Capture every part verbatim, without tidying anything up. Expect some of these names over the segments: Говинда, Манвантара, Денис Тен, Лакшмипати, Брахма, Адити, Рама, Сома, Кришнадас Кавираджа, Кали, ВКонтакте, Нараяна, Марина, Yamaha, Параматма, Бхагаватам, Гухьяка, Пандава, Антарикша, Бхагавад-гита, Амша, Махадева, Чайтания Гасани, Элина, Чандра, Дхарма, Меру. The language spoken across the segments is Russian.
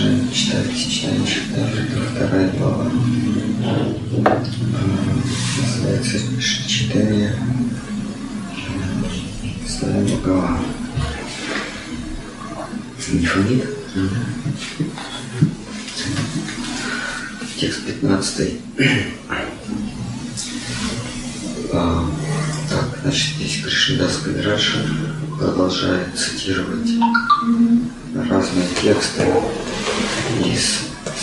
также читает Чайтанья Гасани, вторая глава. Называется Шри Чайтанья Гасани. Не фонит? Текст пятнадцатый. А, так, значит, здесь Кришнадас Кавираджа продолжает цитировать разные тексты из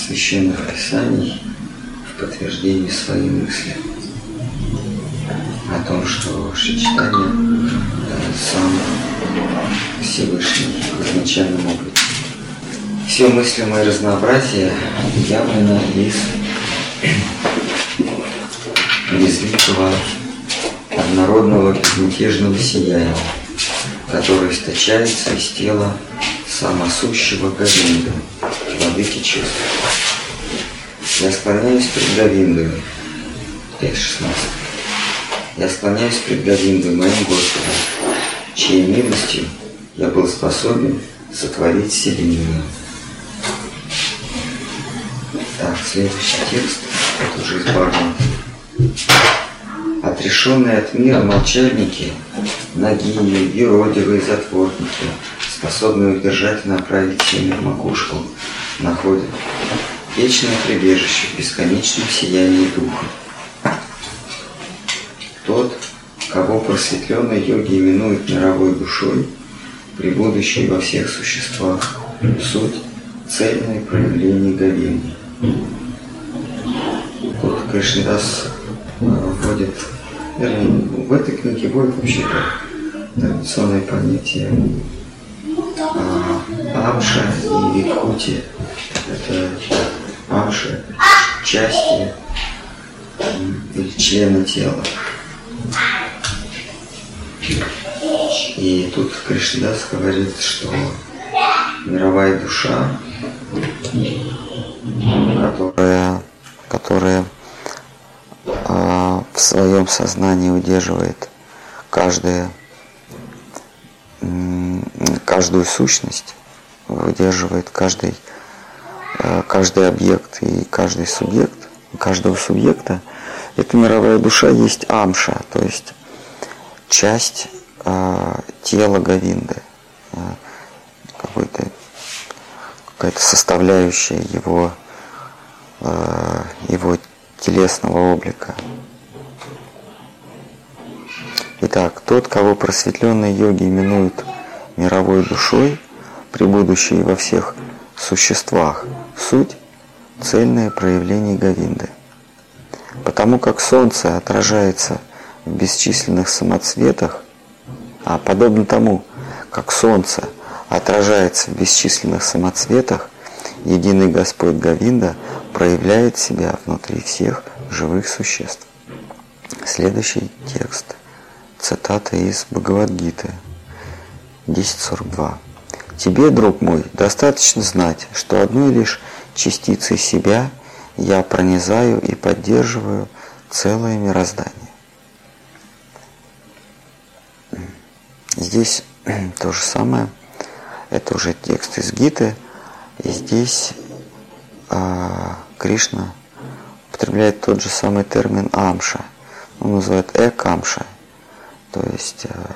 священных писаний в подтверждении своей мысли о том, что Шри Чайтанья сам Всевышний в изначальном опыте. Все мыслимое разнообразие явлено из безликого однородного безмятежного сияния, которое источается из тела самосущего Говинды, владыки чувств. Я склоняюсь перед Говиндой. пять шестнадцать. Я склоняюсь перед Говиндой, моим Господом, чьей милостью я был способен сотворить вселенную. Так, следующий текст, это уже из Барма. Отрешенные от мира молчальники, нагие, юродивые затворники, способные удержать и направить семя в макушку, находят вечное прибежище в бесконечном сиянии духа. Тот, кого просветленные йоги именуют мировой душой, пребудущей во всех существах, суть – цельное проявление Говинды. Тут Кришнадас вводит, вернее, в этой книге вводит вообще-то традиционное понятие а, Амша и Викхути. Это Амша – части или члены тела. И тут Кришнадас говорит, что мировая душа, которая, которая э, в своем сознании удерживает каждое, э, каждую сущность, удерживает каждый, э, каждый объект и каждый субъект, каждого субъекта, эта мировая душа есть амша, то есть часть тела Говинды, какой-то, какая-то составляющая его, его телесного облика. Итак, тот, кого просветленные йоги именуют мировой душой, пребудущей во всех существах, суть – цельное проявление Говинды. Потому как солнце отражается в бесчисленных самоцветах, а подобно тому, как солнце отражается в бесчисленных самоцветах, единый Господь Говинда проявляет себя внутри всех живых существ. Следующий текст. Цитата из Бхагавад-гиты десять сорок два. «Тебе, друг мой, достаточно знать, что одной лишь частицей себя я пронизаю и поддерживаю целое мироздание». Здесь то же самое, это уже текст из Гиты, и здесь э, Кришна употребляет тот же самый термин амша, он называет эк-амша, то есть э,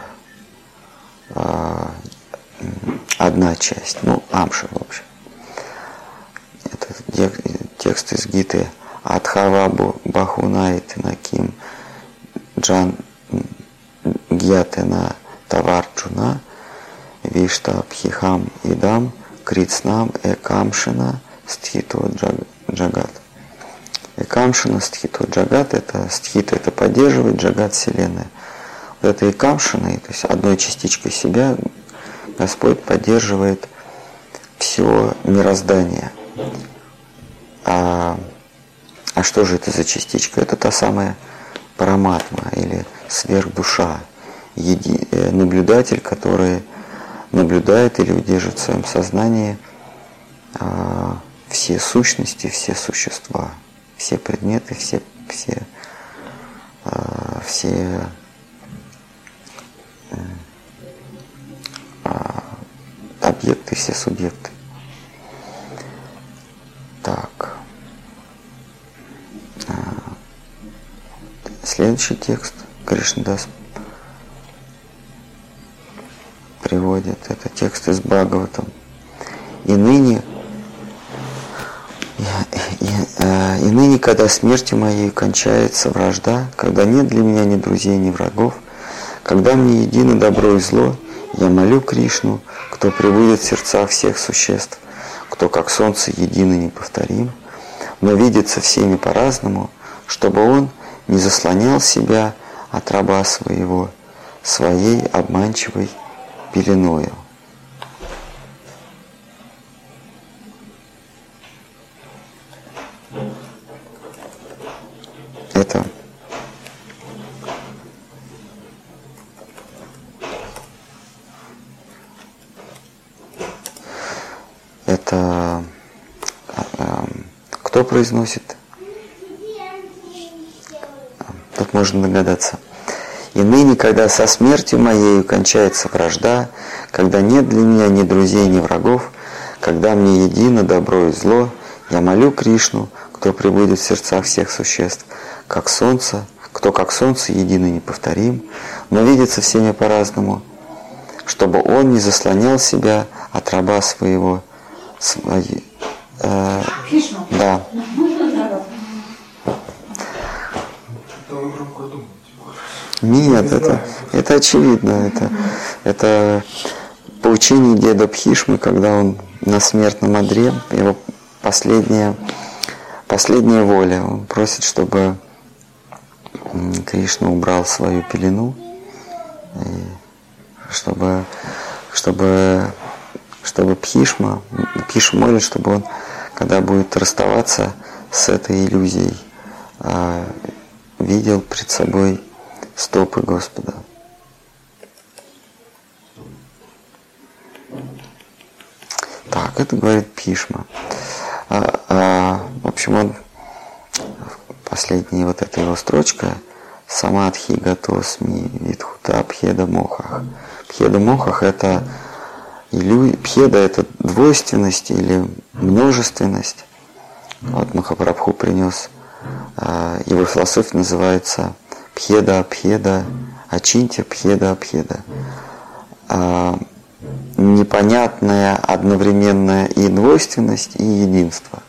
э, одна часть, ну амша в общем. Это текст из Гиты «Адхавабу бахунайты наким джан гьяты на Таварджуна, Вишта Пхихам Идам, Крицнам Экамшина Стхиту Джагат». Экамшина Стхиту Джагат, это стхита, это поддерживает, Джагат Вселенная. Вот это Экамшиной, то есть одной частичкой себя, Господь поддерживает все мироздание. А, а что же это за частичка? Это та самая параматма или сверхдуша. Еди... наблюдатель, который наблюдает или удерживает в своем сознании э, все сущности, все существа, все предметы, все, все, э, все э, объекты, все субъекты. Следующий текст Кришнадас приводит. Это текст из Бхагаватам. И ныне, и, и, э, и ныне, когда смертью моей кончается вражда, когда нет для меня ни друзей, ни врагов, когда мне едино добро и зло, я молю Кришну, кто пребудет в сердцах всех существ, кто как солнце едино неповторим, но видится всеми по-разному, чтобы он не заслонял себя от раба своего своей обманчивой пеленою. Это Это кто произносит? Тут можно догадаться. И ныне, когда со смертью моей кончается вражда, когда нет для меня ни друзей, ни врагов, когда мне едино добро и зло, я молю Кришну, кто пребудет в сердцах всех существ, как солнце, кто как солнце едино неповторим, но видится всеми по-разному, чтобы он не заслонял себя от раба своего. Свои, э, да. Нет, это, это очевидно. Это, это поучение деда Бхишмы, когда он на смертном одре, его последняя, последняя воля. Он просит, чтобы Кришна убрал свою пелену, и чтобы... чтобы чтобы Бхишма, Бхишма молит, чтобы он, когда будет расставаться с этой иллюзией, видел пред собой стопы Господа. Так, это говорит Бхишма. А, а, в общем, он, последняя вот эта его строчка, «Самадхи гатосми видхута пхеда мохах». Пхеда мохах – это пхеда – это двойственность или множественность. Вот Махапрабху принес, его философия называется пхеда-абхеда, ачинтья-бхеда-абхеда. Непонятная одновременная и двойственность, и единство.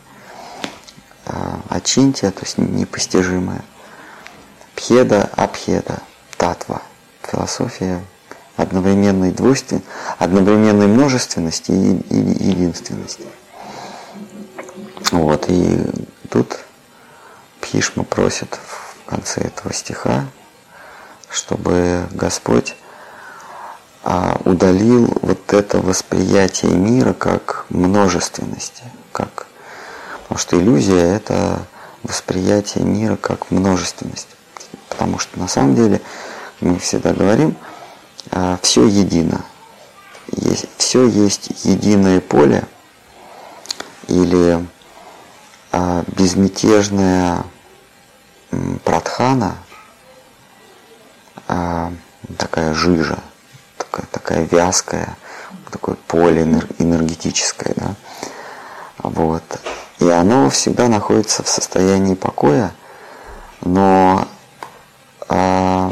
Ачинтья, то есть непостижимая. Пхеда-абхеда, татва, философия одновременной двойственности, одновременной множественности и единственности. Вот, и тут Бхишма просит в конце этого стиха, чтобы Господь удалил вот это восприятие мира как множественности, как... потому что иллюзия – это восприятие мира как множественность. Потому что на самом деле мы всегда говорим, все едино. Есть, все есть единое поле или а, безмятежная м, пратхана, а, такая жижа, такая, такая вязкая, такое поле энергетическое. Да? Вот. И оно всегда находится в состоянии покоя, но а,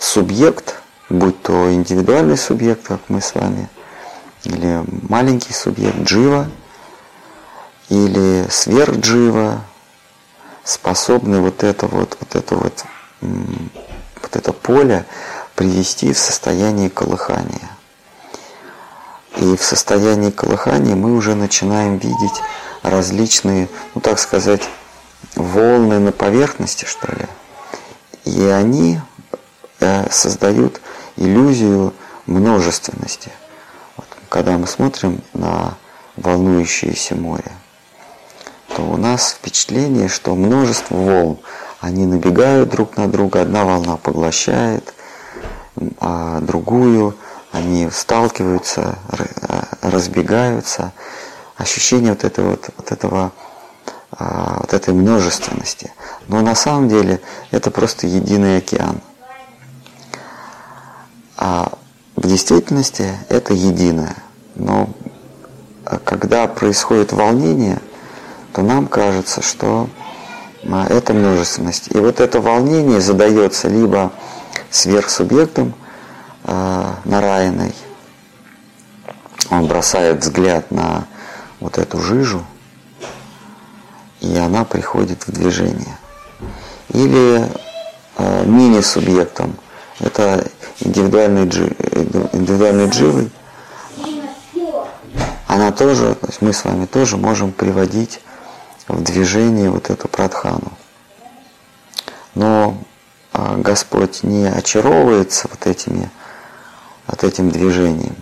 субъект, будь то индивидуальный субъект, как мы с вами, или маленький субъект джива, или сверхджива, способны вот это вот, вот это вот, вот это поле привести в состояние колыхания. И в состоянии колыхания мы уже начинаем видеть различные, ну так сказать, волны на поверхности, что ли. И они создают иллюзию множественности. Вот, когда мы смотрим на волнующееся море, то у нас впечатление, что множество волн, они набегают друг на друга, одна волна поглощает, а другую, они сталкиваются, разбегаются. Ощущение вот этого, вот этого, вот этой множественности. Но на самом деле это просто единый океан. А в действительности это единое. Но когда происходит волнение, то нам кажется, что это множественность. И вот это волнение задается либо сверхсубъектом э, Нараяной, он бросает взгляд на вот эту жижу, и она приходит в движение. Или э, мини-субъектом, это индивидуальный джи, индивидуальный дживы, она тоже, то есть мы с вами тоже можем приводить в движение вот эту прадхану. Но Господь не очаровывается вот этими, вот этим движением,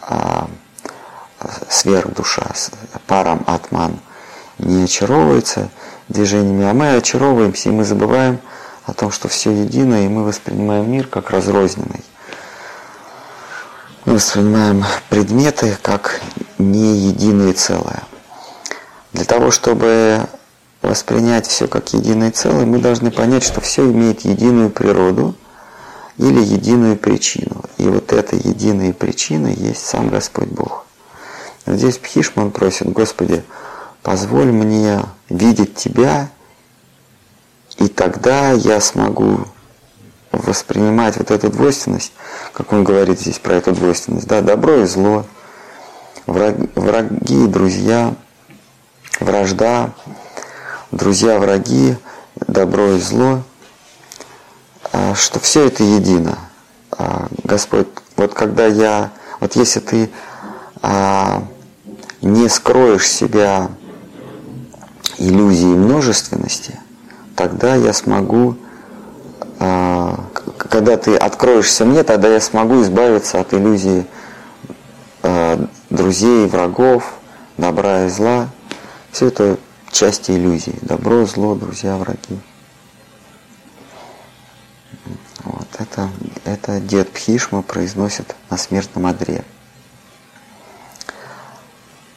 а сверхдуша, парам атман, не очаровывается движениями, а мы очаровываемся, и мы забываем о том, что все едино, и мы воспринимаем мир как разрозненный. Мы воспринимаем предметы как не единое целое. Для того, чтобы воспринять все как единое целое, мы должны понять, что все имеет единую природу или единую причину. И вот эта единая причина есть сам Господь Бог. Здесь Бхишма просит: Господи, позволь мне видеть Тебя, и тогда я смогу воспринимать вот эту двойственность, как он говорит здесь про эту двойственность, да, добро и зло, враги и друзья, вражда, друзья, враги, добро и зло, что все это едино. Господь, вот когда я, вот если ты не скроешь себя иллюзии множественности, тогда я смогу, когда ты откроешься мне, тогда я смогу избавиться от иллюзии друзей, врагов, добра и зла. Все это части иллюзий. Добро, зло, друзья, враги. Вот это, это дед Бхишма произносит на смертном одре.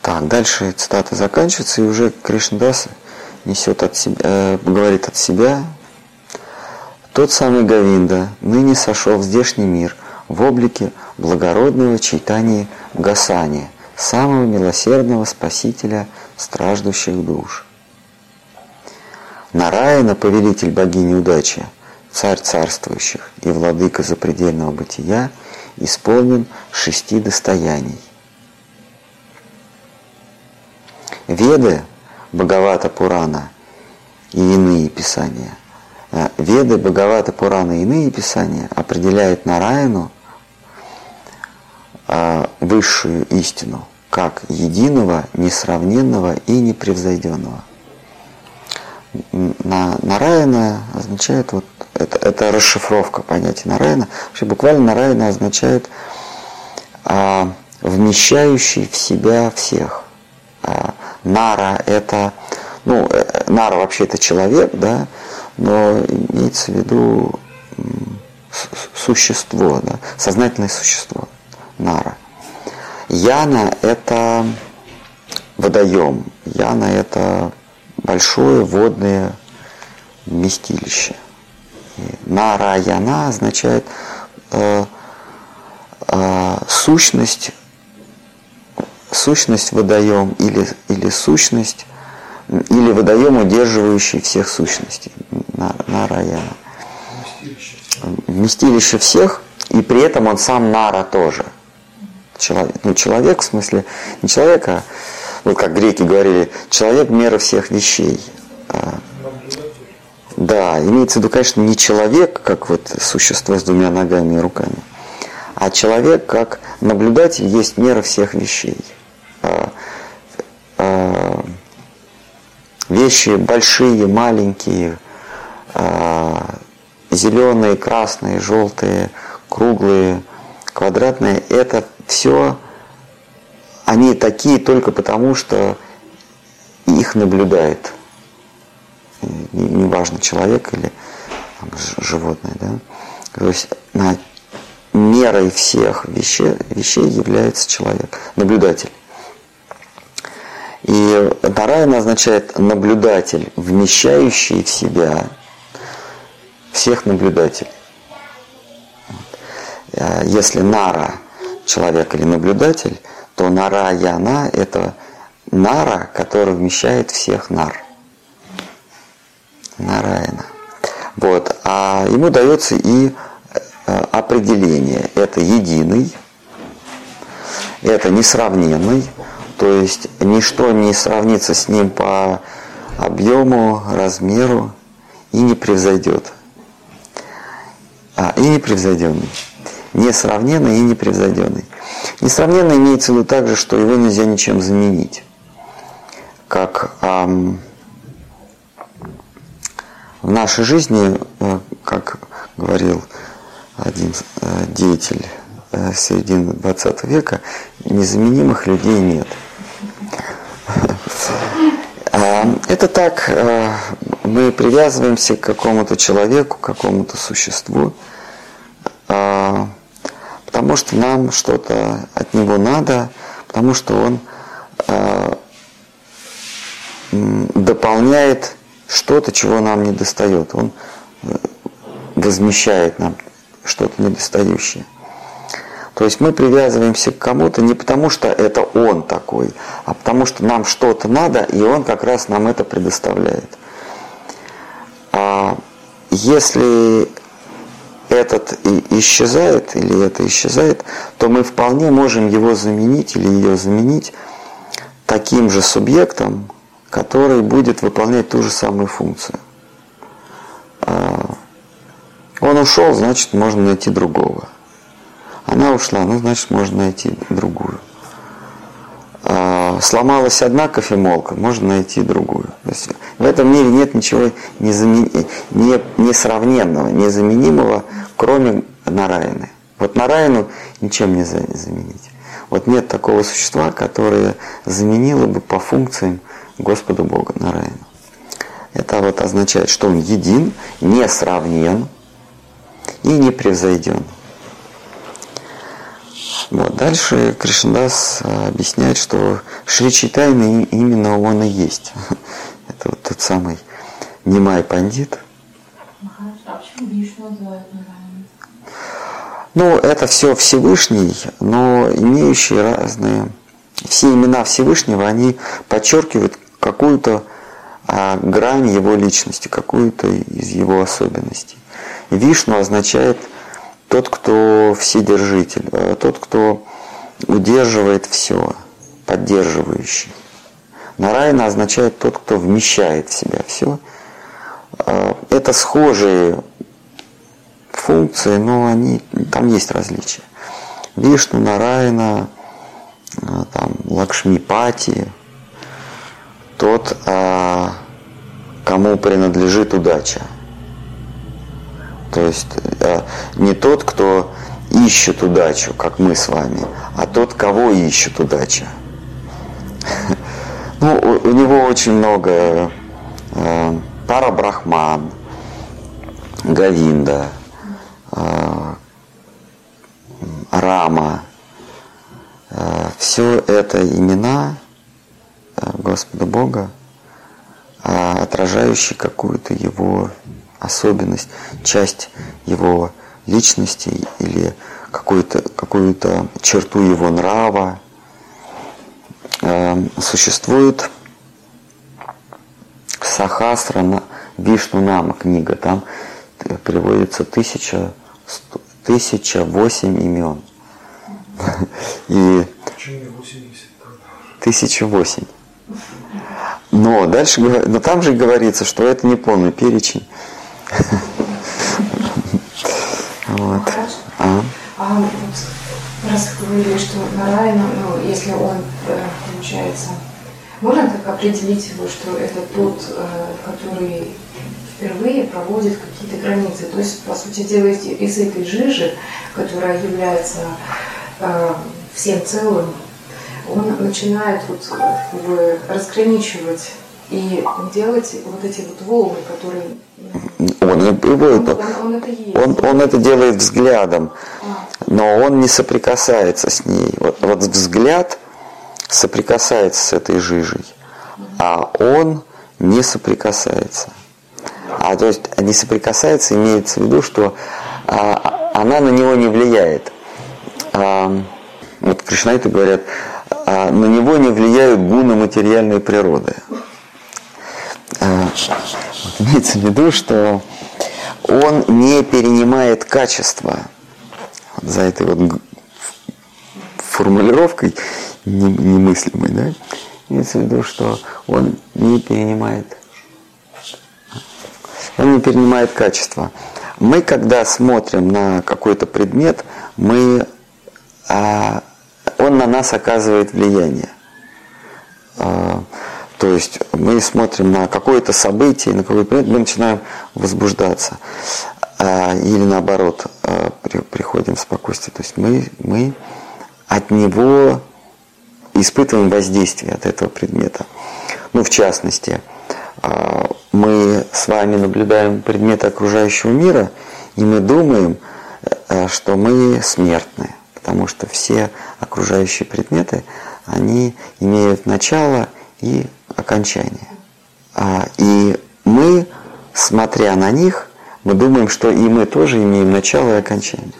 Так, дальше цитаты заканчиваются, и уже Кришнадас несет от себя, э, говорит от себя. Тот самый Говинда ныне сошел в здешний мир в облике благородного Чайтании Гасани, самого милосердного спасителя страждущих душ. Нараяна, повелитель богини удачи, царь царствующих и владыка запредельного бытия, исполнен шести достояний. Веды, Бхагавата, Пурана и иные писания, Веды, Бхагавата, Пурана и иные писания определяют Нараяну, высшую истину, как единого, несравненного и непревзойденного. На, Нараяна означает, вот это, это расшифровка понятия Нараяна. Вообще буквально Нараяна означает а, вмещающий в себя всех. А, нара это, ну, нара вообще это человек, да, но имеется в виду существо, да, сознательное существо. Нара. Яна – это водоем. Яна – это большое водное вместилище. Нараяна означает э, э, сущность, сущность водоем или, или сущность, или водоем, удерживающий всех сущностей. Нараяна. Вместилище. Вместилище всех, и при этом он сам Нара тоже. Человек, ну, человек, в смысле, не человека, вот как греки говорили, человек – мера всех вещей. Да, имеется в виду, конечно, не человек, как вот существо с двумя ногами и руками, а человек, как наблюдатель, есть мера всех вещей. Вещи большие, маленькие, зеленые, красные, желтые, круглые, квадратные – это все, они такие только потому, что их наблюдает. Неважно, человек или там, животное. Да? То есть мерой всех вещей, вещей является человек, наблюдатель. И Нараяна означает наблюдатель, вмещающий в себя всех наблюдателей. Если нара человек или наблюдатель, то нараяна – это нара, который вмещает всех нар. Нараяна. Вот. А ему дается и определение. Это единый, это несравненный, то есть ничто не сравнится с ним по объему, размеру и не превзойдет. А, и непревзойденный. Несравненный и непревзойденный. Несравненный имеется в виду также, что его нельзя ничем заменить. Как эм, в нашей жизни, э, как говорил один э, деятель э, середины двадцатого века, незаменимых людей нет. Это так, мы привязываемся к какому-то человеку, к какому-то существу, потому что нам что-то от него надо, потому что он дополняет что-то, чего нам недостает, он возмещает нам что-то недостающее. То есть мы привязываемся к кому-то не потому, что это он такой, а потому, что нам что-то надо, и он как раз нам это предоставляет. А если этот исчезает, или это исчезает, то мы вполне можем его заменить или ее заменить таким же субъектом, который будет выполнять ту же самую функцию. Он ушел, значит, можно найти другого. Она ушла, ну, значит, можно найти другую. Сломалась одна кофемолка, можно найти другую. То есть в этом мире нет ничего несравненного, незаменимого, кроме Нараяны. Вот Нараяну ничем нельзя заменить. Вот нет такого существа, которое заменило бы по функциям Господу Бога Нараяну. Это вот означает, что он един, несравнен и непревзойден. Вот. Дальше Кришнадас объясняет, что Шри Чайтанья именно он и есть. Это вот тот самый Нимай Пандит. А почему Вишну называют Нараяна? Ну, это все Всевышний, но имеющие разные... Все имена Всевышнего, они подчеркивают какую-то а, грань его личности, какую-то из его особенностей. Вишну означает... Тот, кто вседержитель, тот, кто удерживает все, поддерживающий. Нараяна означает тот, кто вмещает в себя все. Это схожие функции, но они, там есть различия. Вишну, Нараяна, там, Лакшмипати, тот, кому принадлежит удача. То есть не тот, кто ищет удачу, как мы с вами, а тот, кого ищет удача. Ну, у, у него очень много э, Парабрахман, Говинда, э, Рама. Э, все это имена Господа Бога, э, отражающие какую-то его особенность, часть его личности или какую-то, какую-то черту его нрава. Существует Сахасра-Вишну-Нама книга, там приводится тысяча восемь имен. И тысяча восемь. Но дальше, но там же говорится, что это не полный перечень. Вот. А? А вот, раз вы говорили, что Нараяна, ну, если он получается, можно так определить его, что это тот, который впервые проводит какие-то границы, то есть, по сути дела, из этой жижи, которая является всем целым, он начинает вот, как бы, разграничивать и делать вот эти вот волны, которые... Он, его он, это, он, он, это он, он это делает взглядом, но он не соприкасается с ней. Вот, вот взгляд соприкасается с этой жижей, а он не соприкасается. А то есть не соприкасается, имеется в виду, что а, она на него не влияет. А, вот кришнаиты говорят, а, на него не влияют гуны материальной природы. Вот имеется в виду, что он не перенимает качества. Вот за этой вот формулировкой немыслимой, да? Имеется в виду, что он не перенимает, он не перенимает качества. Мы, когда смотрим на какой-то предмет, мы, а, он на нас оказывает влияние. А, то есть мы смотрим на какое-то событие, на какой-то предмет, мы начинаем возбуждаться. А, или наоборот, а, при, приходим в спокойствие. То есть мы, мы от него испытываем воздействие, от этого предмета. Ну, в частности, а, мы с вами наблюдаем предметы окружающего мира, и мы думаем, что мы смертны, потому что все окружающие предметы, они имеют начало и окончание. И мы, смотря на них, мы думаем, что и мы тоже имеем начало и окончание,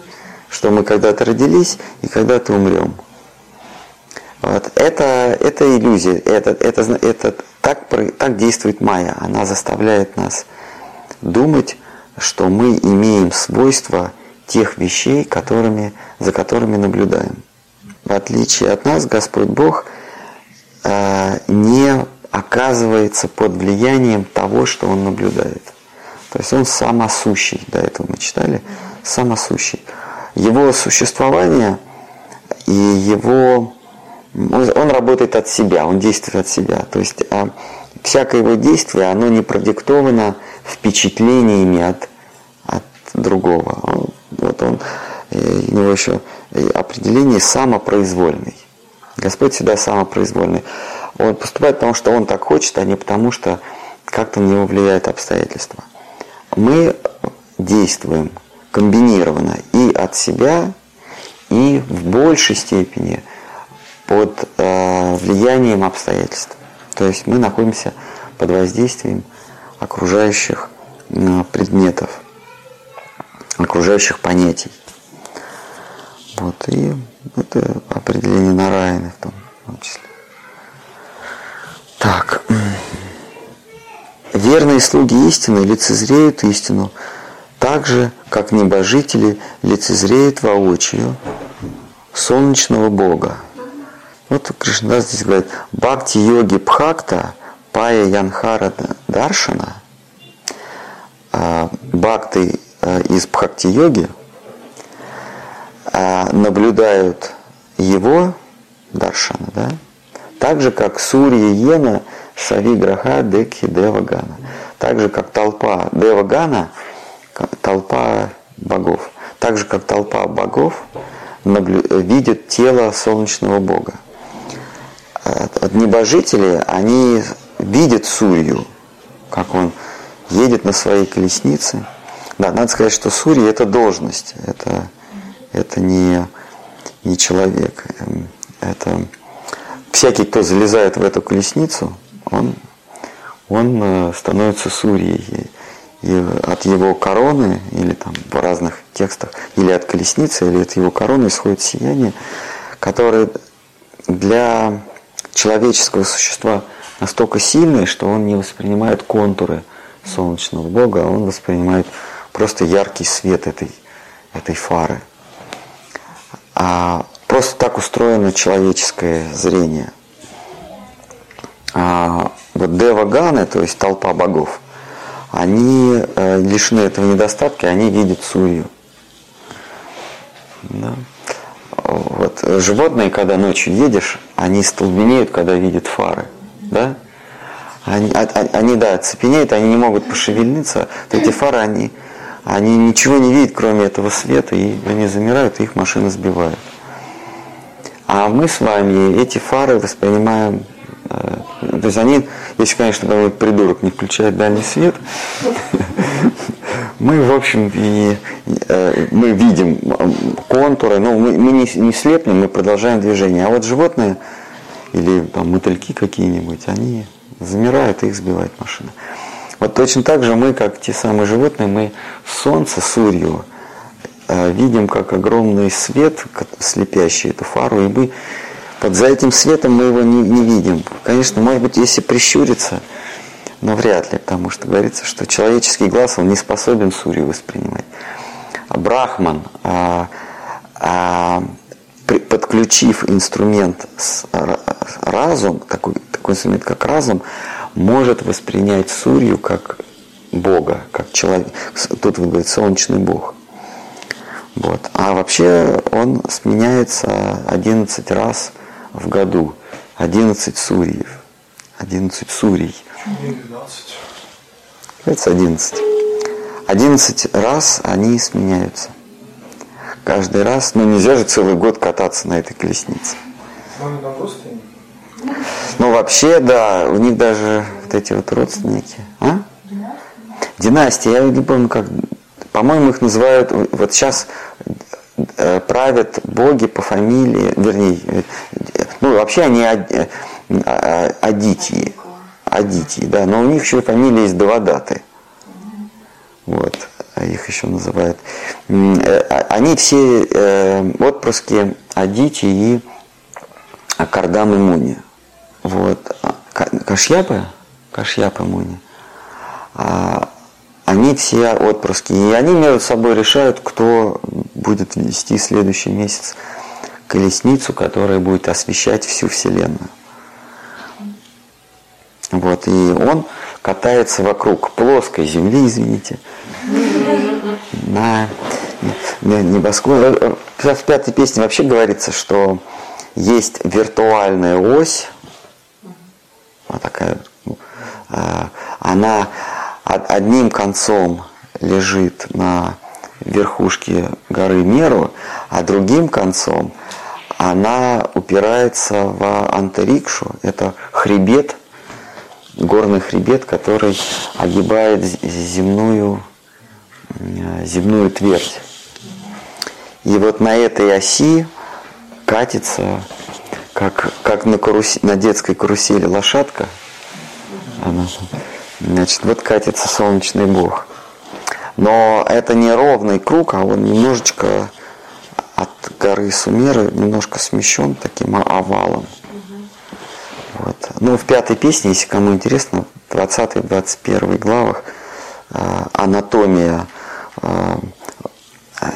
что мы когда-то родились и когда-то умрем. Вот. Это, это иллюзия, это, это, это, так, так действует майя. Она заставляет нас думать, что мы имеем свойства тех вещей, которыми, за которыми наблюдаем. В отличие от нас, Господь Бог э, не оказывается под влиянием того, что Он наблюдает. То есть Он самосущий, до этого мы читали, самосущий. Его существование и его... Он работает от себя, он действует от себя. То есть а, всякое его действие, оно не продиктовано впечатлениями от, от другого. Он, вот он, у него еще определение самопроизвольный. Господь всегда самопроизвольный. Он поступает потому, что он так хочет, а не потому, что как-то на него влияют обстоятельства. Мы действуем комбинированно и от себя, и в большей степени под э, влиянием обстоятельств. То есть мы находимся под воздействием окружающих э, предметов, окружающих понятий. Вот, и это определение Нараяны в том, в том числе. Так. Верные слуги истины лицезреют истину так же, как небожители лицезреют воочию солнечного Бога. Вот Кришнадас здесь говорит: бхакти-йоги бхакта пая янхара даршана. Бхакты из бхакти-йоги наблюдают его, даршана, да, так же, как сурья йена савиграха декхи дева-гана. Так же, как толпа дева-гана, толпа богов. Так же, как толпа богов наблю... видит тело солнечного бога. От небожителей они видят Сурью, как он едет на своей колеснице. Да, надо сказать, что Сурья – это должность, это, это не, не человек. Это всякий, кто залезает в эту колесницу, он, он становится Сурьей. И от его короны, или там в разных текстах, или от колесницы, или от его короны исходит сияние, которое для человеческого существа настолько сильное, что он не воспринимает контуры солнечного бога, а он воспринимает просто яркий свет этой, этой фары. А просто так устроено человеческое зрение. А вот дева-ганы, то есть толпа богов, они лишены этого недостатка, они видят сурью. Да. Вот. Животные, когда ночью едешь, они столбенеют, когда видят фары, да? Они, они да, оцепенеют, они не могут пошевельнуться. Вот эти фары, они, они ничего не видят, кроме этого света, и они замирают, и их машины сбивают. А мы с вами эти фары воспринимаем... То есть они, если, конечно, какой-то придурок не включает дальний свет, мы, в общем, и, э, мы видим контуры, но мы, мы не, не слепнем, мы продолжаем движение. А вот животные или там, мотыльки какие-нибудь, они замирают, и их сбивает машина. Вот точно так же мы, как те самые животные, мы солнце, сурью, э, видим, как огромный свет, слепящий эту фару, и мы под за этим светом мы его не, не видим. Конечно, может быть, если прищуриться, но вряд ли, потому что говорится, что человеческий глаз, он не способен Сурью воспринимать. Брахман, подключив инструмент с разум, такой, такой инструмент, как разум, может воспринять Сурью как Бога, как человек. Тут он говорит солнечный Бог. Вот. А вообще он сменяется одиннадцать раз в году. одиннадцать сурьев. одиннадцать сурий. Это одиннадцать. одиннадцать раз они сменяются. Каждый раз, ну нельзя же целый год кататься на этой колеснице. Ну вообще, да, у них даже вот эти вот родственники. А? Династия, я не помню как. По-моему, их называют, вот сейчас правят боги по фамилии, вернее, ну вообще они Адити, Адити, да, но у них еще фамилия есть Бхагаваты, вот, их еще называют. Они все отпрыски Адити и Кардамы Муни, вот, Кашьяпы, Кашьяпы Муни. Они все отпрыски, и они между собой решают, кто будет вести следующий месяц колесницу, которая будет освещать всю Вселенную. Вот, и он катается вокруг плоской земли, извините, на небосклоне. В пятой песне вообще говорится, что есть виртуальная ось, вот такая, она... Одним концом лежит на верхушке горы Меру, а другим концом она упирается в антарикшу. Это хребет, горный хребет, который огибает земную, земную твердь. И вот на этой оси катится, как, как на, карусе, на детской карусели лошадка. Она... Значит, вот катится солнечный бог. Но это не ровный круг, а он немножечко от горы Сумеры немножко смещен таким овалом. Угу. Вот. Ну, в пятой песне, если кому интересно, в двадцатой-двадцать первой главах э, анатомия э, э,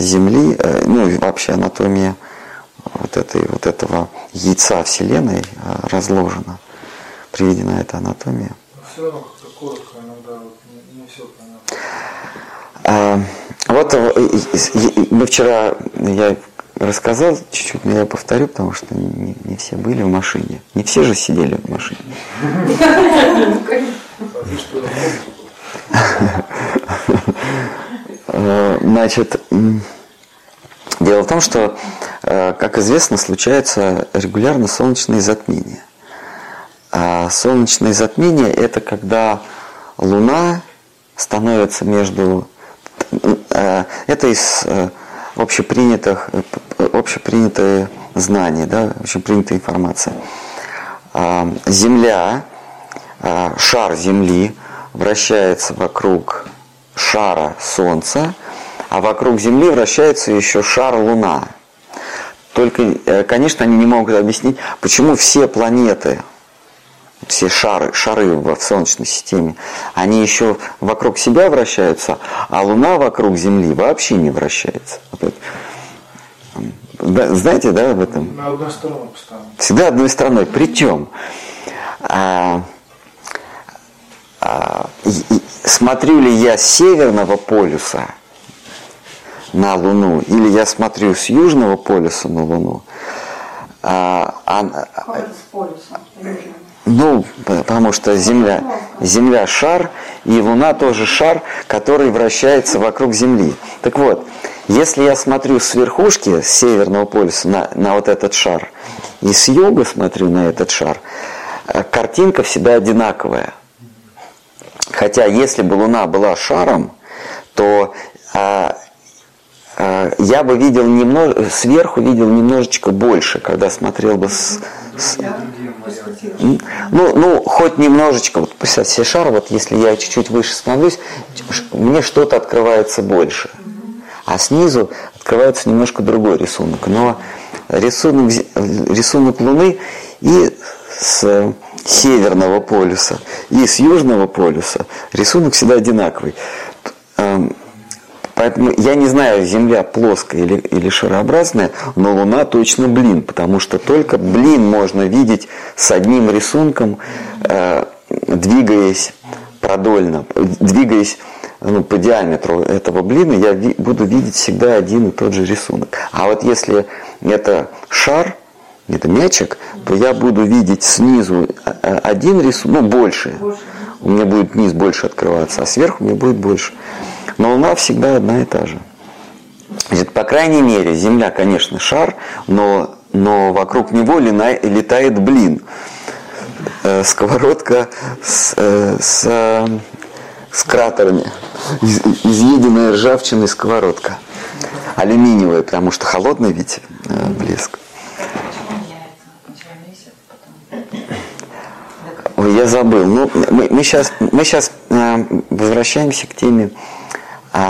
Земли, э, ну и вообще анатомия вот, этой, вот этого яйца Вселенной э, разложена. Приведена эта анатомия. Все равно как-то коротко, иногда не все понятно. Вот мы вчера, я рассказал чуть-чуть, но я повторю, потому что не, не все были в машине. Не все же сидели в машине. Значит, дело в том, что, как известно, случаются регулярно солнечные затмения. Солнечное затмение – это когда Луна становится между… Это из общепринятых, общепринятые знания, да, общепринятая информация. Земля, шар Земли вращается вокруг шара Солнца, а вокруг Земли вращается еще шар Луна. Только, конечно, они не могут объяснить, почему все планеты… Все шары, шары в Солнечной системе, они еще вокруг себя вращаются, а Луна вокруг Земли вообще не вращается. Вот это. Знаете, да, об этом? На одной стороне постоянно. Всегда одной стороной. Причем а, а, и, смотрю ли я с северного полюса на Луну, или я смотрю с южного полюса на Луну. А, а, с полюса. Ну, потому что Земля, Земля шар, и Луна тоже шар, который вращается вокруг Земли. Так вот, если я смотрю с верхушки, с северного полюса на, на вот этот шар, и с юга смотрю на этот шар, картинка всегда одинаковая. Хотя, если бы Луна была шаром, то а, а, я бы видел немного, сверху видел немножечко больше, когда смотрел бы с... с Ну, ну, хоть немножечко, вот представьте себе шар, вот если я чуть-чуть выше становлюсь, мне что-то открывается больше. А снизу открывается немножко другой рисунок. Но рисунок, рисунок Луны и с северного полюса и с южного полюса рисунок всегда одинаковый. Поэтому я не знаю, Земля плоская или, или шарообразная, но Луна точно блин, потому что только блин можно видеть с одним рисунком, э, двигаясь продольно, двигаясь ну, по диаметру этого блина, я ви- буду видеть всегда один и тот же рисунок. А вот если это шар, это мячик, то я буду видеть снизу один рисунок, ну больше, у меня будет низ больше открываться, а сверху у меня будет больше. Но Луна всегда одна и та же. Значит, по крайней мере, Земля, конечно, шар, но, но вокруг него летает блин. Э, сковородка с, э, с, э, с кратерами. Из, изъеденная ржавчиной сковородка. Алюминиевая, потому что холодный ведь э, блеск. Ой, я забыл. Ну, мы, мы сейчас, мы сейчас э, возвращаемся к теме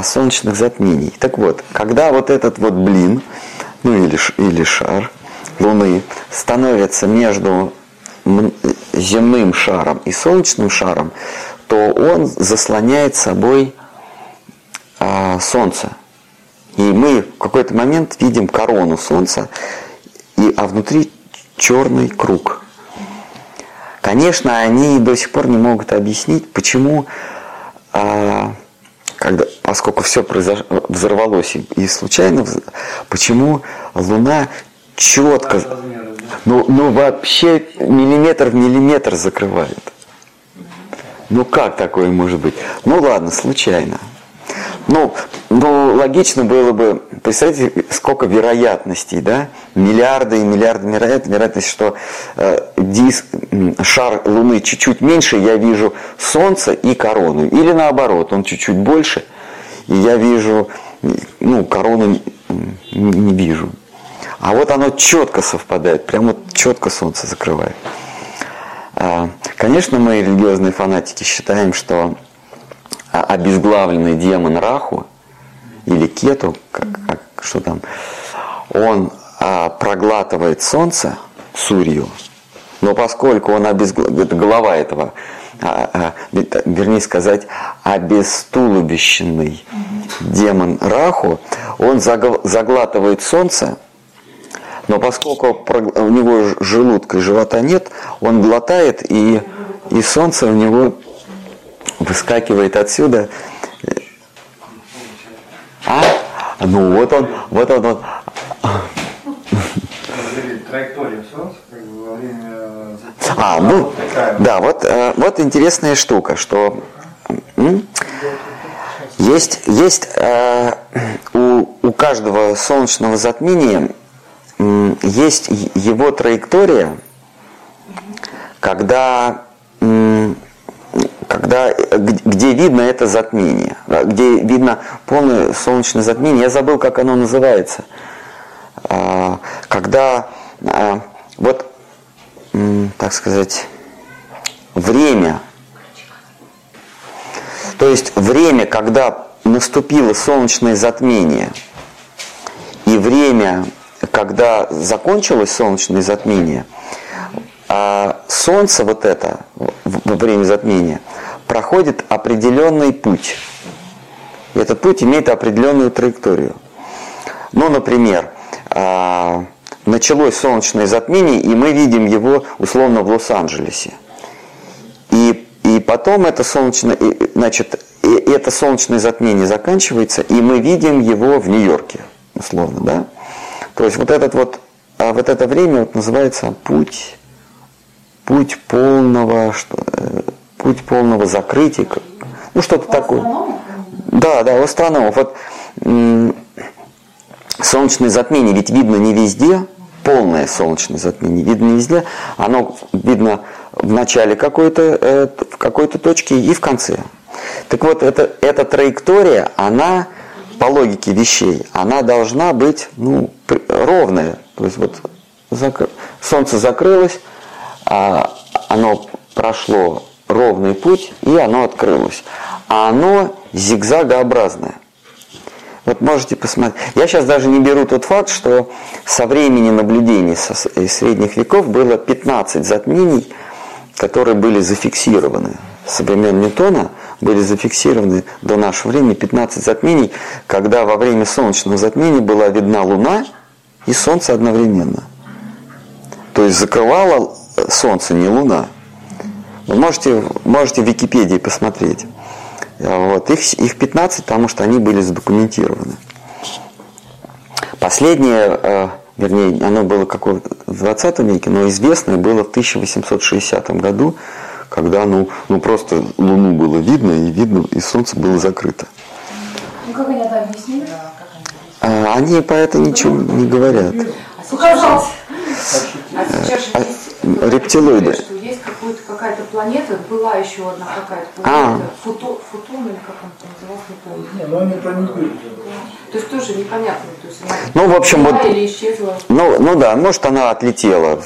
солнечных затмений. Так вот, когда вот этот вот блин, ну или, или шар Луны, становится между земным шаром и солнечным шаром, то он заслоняет собой а, Солнце. И мы в какой-то момент видим корону Солнца, и, а внутри черный круг. Конечно, они до сих пор не могут объяснить, почему... А, Когда, поскольку все произошло, взорвалось и, и случайно, вз... почему Луна четко, ну, ну вообще миллиметр в миллиметр закрывает. Ну как такое может быть? Ну ладно, случайно. Ну, ну логично было бы, представьте, сколько вероятностей, да? Миллиарды и миллиарды вероятностей, вероятность, что э, диск, шар Луны чуть-чуть меньше, я вижу Солнце и корону. Или наоборот, он чуть-чуть больше, и я вижу, ну, корону не, не вижу. А вот оно четко совпадает, прямо вот четко Солнце закрывает. Э, конечно, мы, религиозные фанатики, считаем, что обезглавленный демон Раху или Кету, как, как, что там, он а, проглатывает солнце, Сурью, но поскольку он обезглавлен, голова этого, а, а, вернее сказать, обестулубищенный демон Раху, он заглатывает солнце, но поскольку у него желудка и живота нет, он глотает, и, и солнце у него... выскакивает отсюда. А? Ну вот он, вот он, вот. Траектория солнца, как бы во время. А, ну, да, вот, вот интересная штука, что есть, есть у, у каждого солнечного затмения есть его траектория, когда когда, где видно это затмение, где видно полное солнечное затмение, я забыл, как оно называется, когда, вот, так сказать, время, то есть время, когда наступило солнечное затмение, и время, когда закончилось солнечное затмение, а солнце вот это во время затмения проходит определенный путь. Этот путь имеет определенную траекторию. Ну, например, началось солнечное затмение, и мы видим его условно в Лос-Анджелесе. И, и потом это солнечное, значит, это солнечное затмение заканчивается, и мы видим его в Нью-Йорке, условно, да? То есть вот, этот вот, вот это время вот называется путь... Путь полного, что, путь полного закрытия, ну что-то такое. Да, да, у астрономов. Вот м- солнечное затмение ведь видно не везде, полное солнечное затмение видно не везде, оно видно в начале какой-то, э, в какой-то точке и в конце. Так вот, это, эта траектория, она по логике вещей, она должна быть ну, ровная. То есть вот зак... солнце закрылось, А оно прошло ровный путь, и оно открылось. А оно зигзагообразное. Вот можете посмотреть. Я сейчас даже не беру тот факт, что со времени наблюдений из средних веков было пятнадцать затмений которые были зафиксированы со времен Ньютона, были зафиксированы до нашего времени пятнадцать затмений, когда во время солнечного затмения была видна Луна и Солнце одновременно. То есть закрывало Солнце, не Луна. Вы можете, можете в Википедии посмотреть. Вот. Их, их пятнадцать, потому что они были задокументированы. Последнее, вернее, оно было в двадцатом веке, но известное было в тысяча восемьсот шестидесятом году, когда ну, ну просто Луну было видно, и видно, и Солнце было закрыто. Ну как они это объяснили? Они про это ничего не говорят. Показалось. А сейчас же есть рептилоиды. Что есть какая-то планета, была еще одна какая-то планета, а. Футон, футон или как он там назывался, не помню. Не, но они про них были. То есть тоже непонятно. То есть, ну, в общем, вот, или исчезла. Ну, ну да, может она отлетела,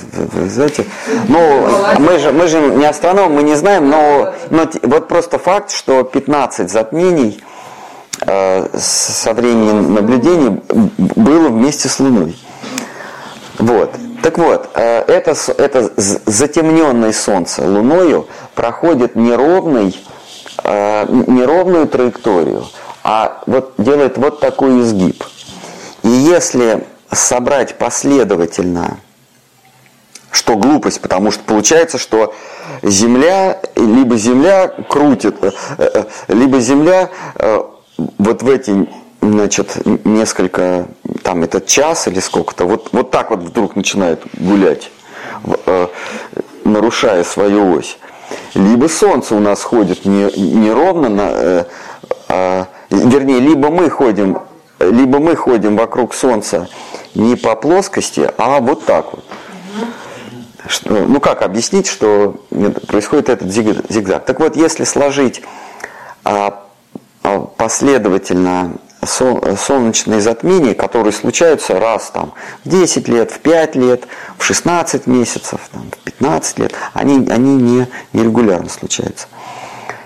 знаете. Ну, мы же, мы же не астрономы, мы не знаем, но, но вот просто факт, что пятнадцать затмений э, со времени наблюдений было вместе с Луной. Вот. Так вот, это, это затемненное Солнце Луною проходит неровный, неровную траекторию, а вот делает вот такой изгиб. И если собрать последовательно, что глупость, потому что получается, что Земля, либо Земля крутит, либо Земля вот в эти... значит, несколько, там, этот час или сколько-то, вот, вот так вот вдруг начинает гулять, э, нарушая свою ось. Либо Солнце у нас ходит неровно, не э, э, вернее, либо мы ходим, либо мы ходим вокруг Солнца не по плоскости, а вот так вот. Что, ну, как объяснить, что происходит этот зигзаг? Так вот, если сложить э, последовательно солнечные затмения, которые случаются раз там, в десять лет, в пять лет, в шестнадцать месяцев, там, в пятнадцать лет, они, они не, не регулярно случаются.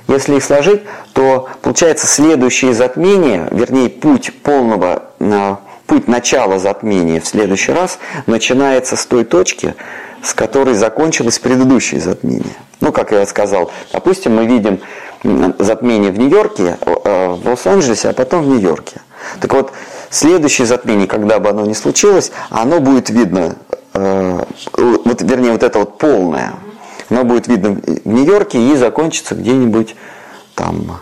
Если их сложить, то получается следующее затмение, вернее путь полного, путь начала затмения в следующий раз начинается с той точки, с которой закончилось предыдущее затмение. Ну, как я сказал, допустим, мы видим затмение в Нью-Йорке, в Лос-Анджелесе, а потом в Нью-Йорке. Так вот, следующее затмение, когда бы оно ни случилось, оно будет видно, вот, вернее, вот это вот полное, оно будет видно в Нью-Йорке и закончится где-нибудь там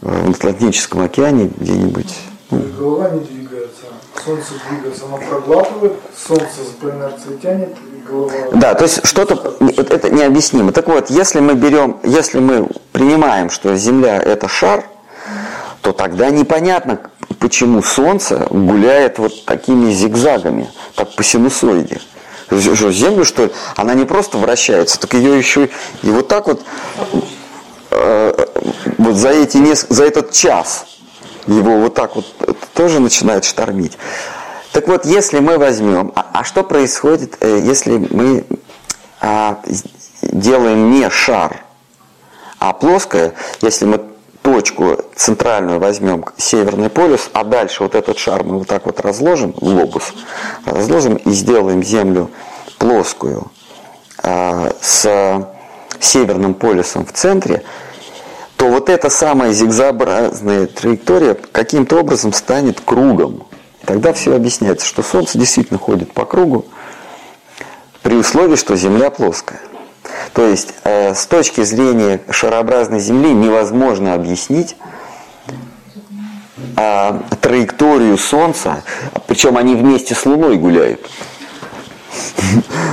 в Атлантическом океане, где-нибудь. Голова не двигается, солнце двигается, оно проглатывает, солнце по инерции тянет, голова... Да, то есть что-то, это необъяснимо. Так вот, если мы берем, если мы принимаем, что Земля это шар, то тогда непонятно, почему Солнце гуляет вот такими зигзагами, как по синусоиде. Землю, что ли, она не просто вращается, так ее еще и вот так вот, э, вот за, эти, за этот час... Его вот так вот тоже начинает штормить. Так вот, если мы возьмем, а, а что происходит, если мы а, делаем не шар, а плоское, если мы точку центральную возьмем, северный полюс, а дальше вот этот шар мы вот так вот разложим, глобус, разложим и сделаем Землю плоскую а, с северным полюсом в центре, то вот эта самая зигзообразная траектория каким-то образом станет кругом. И тогда все объясняется, что Солнце действительно ходит по кругу при условии, что Земля плоская. То есть, э, с точки зрения шарообразной Земли невозможно объяснить э, траекторию Солнца, причем они вместе с Луной гуляют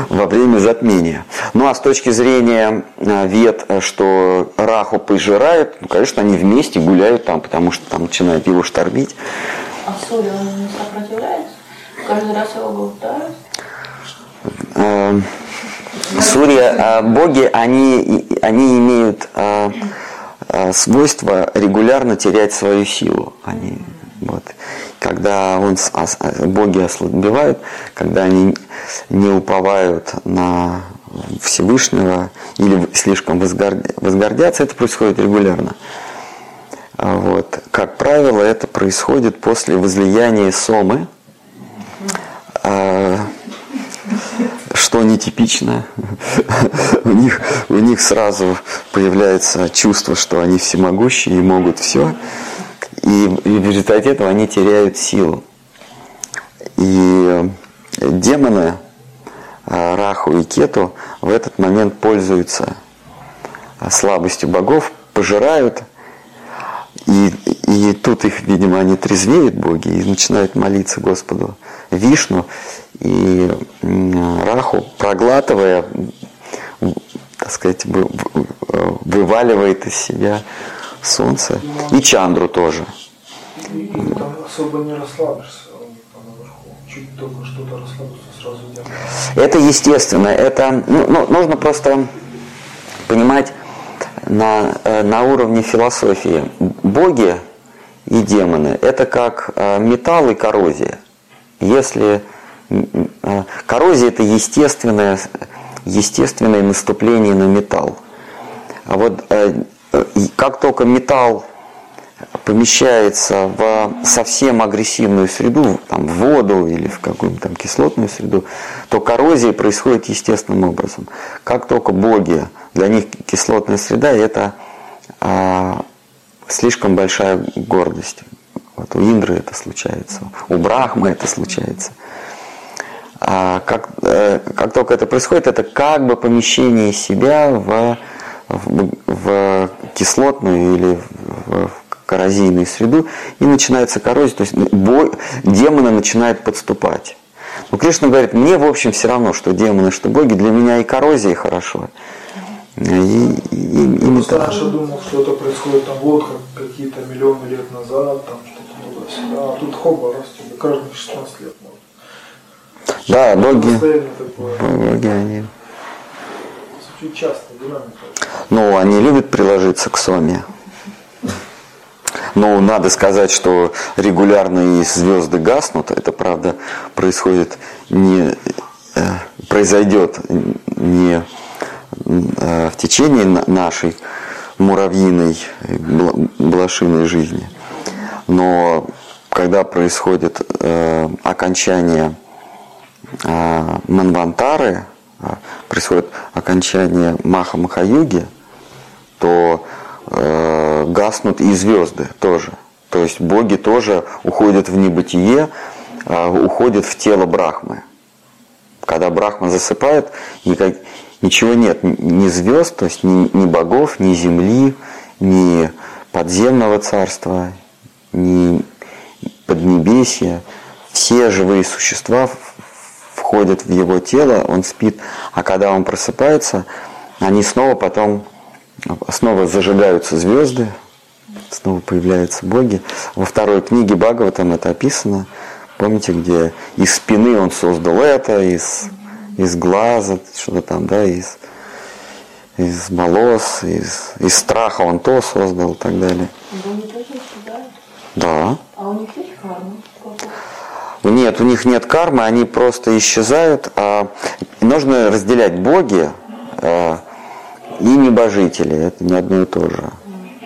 во время затмения. Ну а с точки зрения вет, что Раху пожирает, ну, конечно, они вместе гуляют там, потому что там начинают его штормить. А Сурья, он не сопротивляется? Каждый раз его болтают? Сурья, боги, они, они имеют свойство регулярно терять свою силу. Они... Вот. Когда он, боги ослабевают, когда они не уповают на Всевышнего или слишком возгордятся, это происходит регулярно. Вот. Как правило, это происходит после возлияния сомы, что нетипично. у, них, у них сразу появляется чувство, что они всемогущие и могут все. И, и в результате этого они теряют силу. И демоны Раху и Кету в этот момент пользуются слабостью богов, пожирают. И, и тут их, видимо, они трезвеют, боги, и начинают молиться Господу Вишну. И Раху, проглатывая, так сказать, вываливает из себя солнце. И Чандру тоже. И, и там особо не расслабишься. Чуть только что-то расслабишься, сразу идем. Это естественно. Это, ну, нужно просто понимать на, на уровне философии. Боги и демоны – это как металл и коррозия. Если коррозия – это естественное, естественное наступление на металл. А вот как только металл помещается в совсем агрессивную среду, там, в воду или в какую-нибудь там кислотную среду, то коррозия происходит естественным образом. Как только боги, для них кислотная среда – это а, слишком большая гордость. Вот у Индры это случается, у Брахмы это случается. А как, а, как только это происходит, это как бы помещение себя в, в, в кислотную или в, в коррозийную среду, и начинается коррозия, то есть бой, демоны начинают подступать. Но Кришна говорит, мне, в общем, все равно, что демоны, что боги, для меня и коррозия хорошо. И, и, и просто раньше думал, что это происходит там вот как какие-то миллионы лет назад, там что-то туда-сюда, а тут хоба, раз тебе каждые шестнадцать лет может. Да, боги, боги, они... Звучит часто, динамика. Ну, они любят приложиться к соме. Но надо сказать, что регулярно и звезды гаснут. Это, правда, происходит не, произойдет не в течение нашей муравьиной, блошиной жизни. Но когда происходит окончание манвантары, происходит окончание Маха-Махаюги, то гаснут и звезды тоже. То есть боги тоже уходят в небытие, уходят в тело Брахмы. Когда Брахма засыпает, никак, ничего нет, ни звезд, то есть ни, ни богов, ни земли, ни подземного царства, ни поднебесья. Все живые существа входят в его тело, он спит, а когда он просыпается, они снова потом... Снова зажигаются звезды, снова появляются боги. Во второй книге Бхагаватам это описано. Помните, где из спины он создал это, из, из глаза, что-то там, да, из, из волос, из, из страха он то создал и так далее. Да, они тоже съедают? Да. А у них есть карма? Нет, у них нет кармы, они просто исчезают. А нужно разделять боги и небожители, это не одно и то же.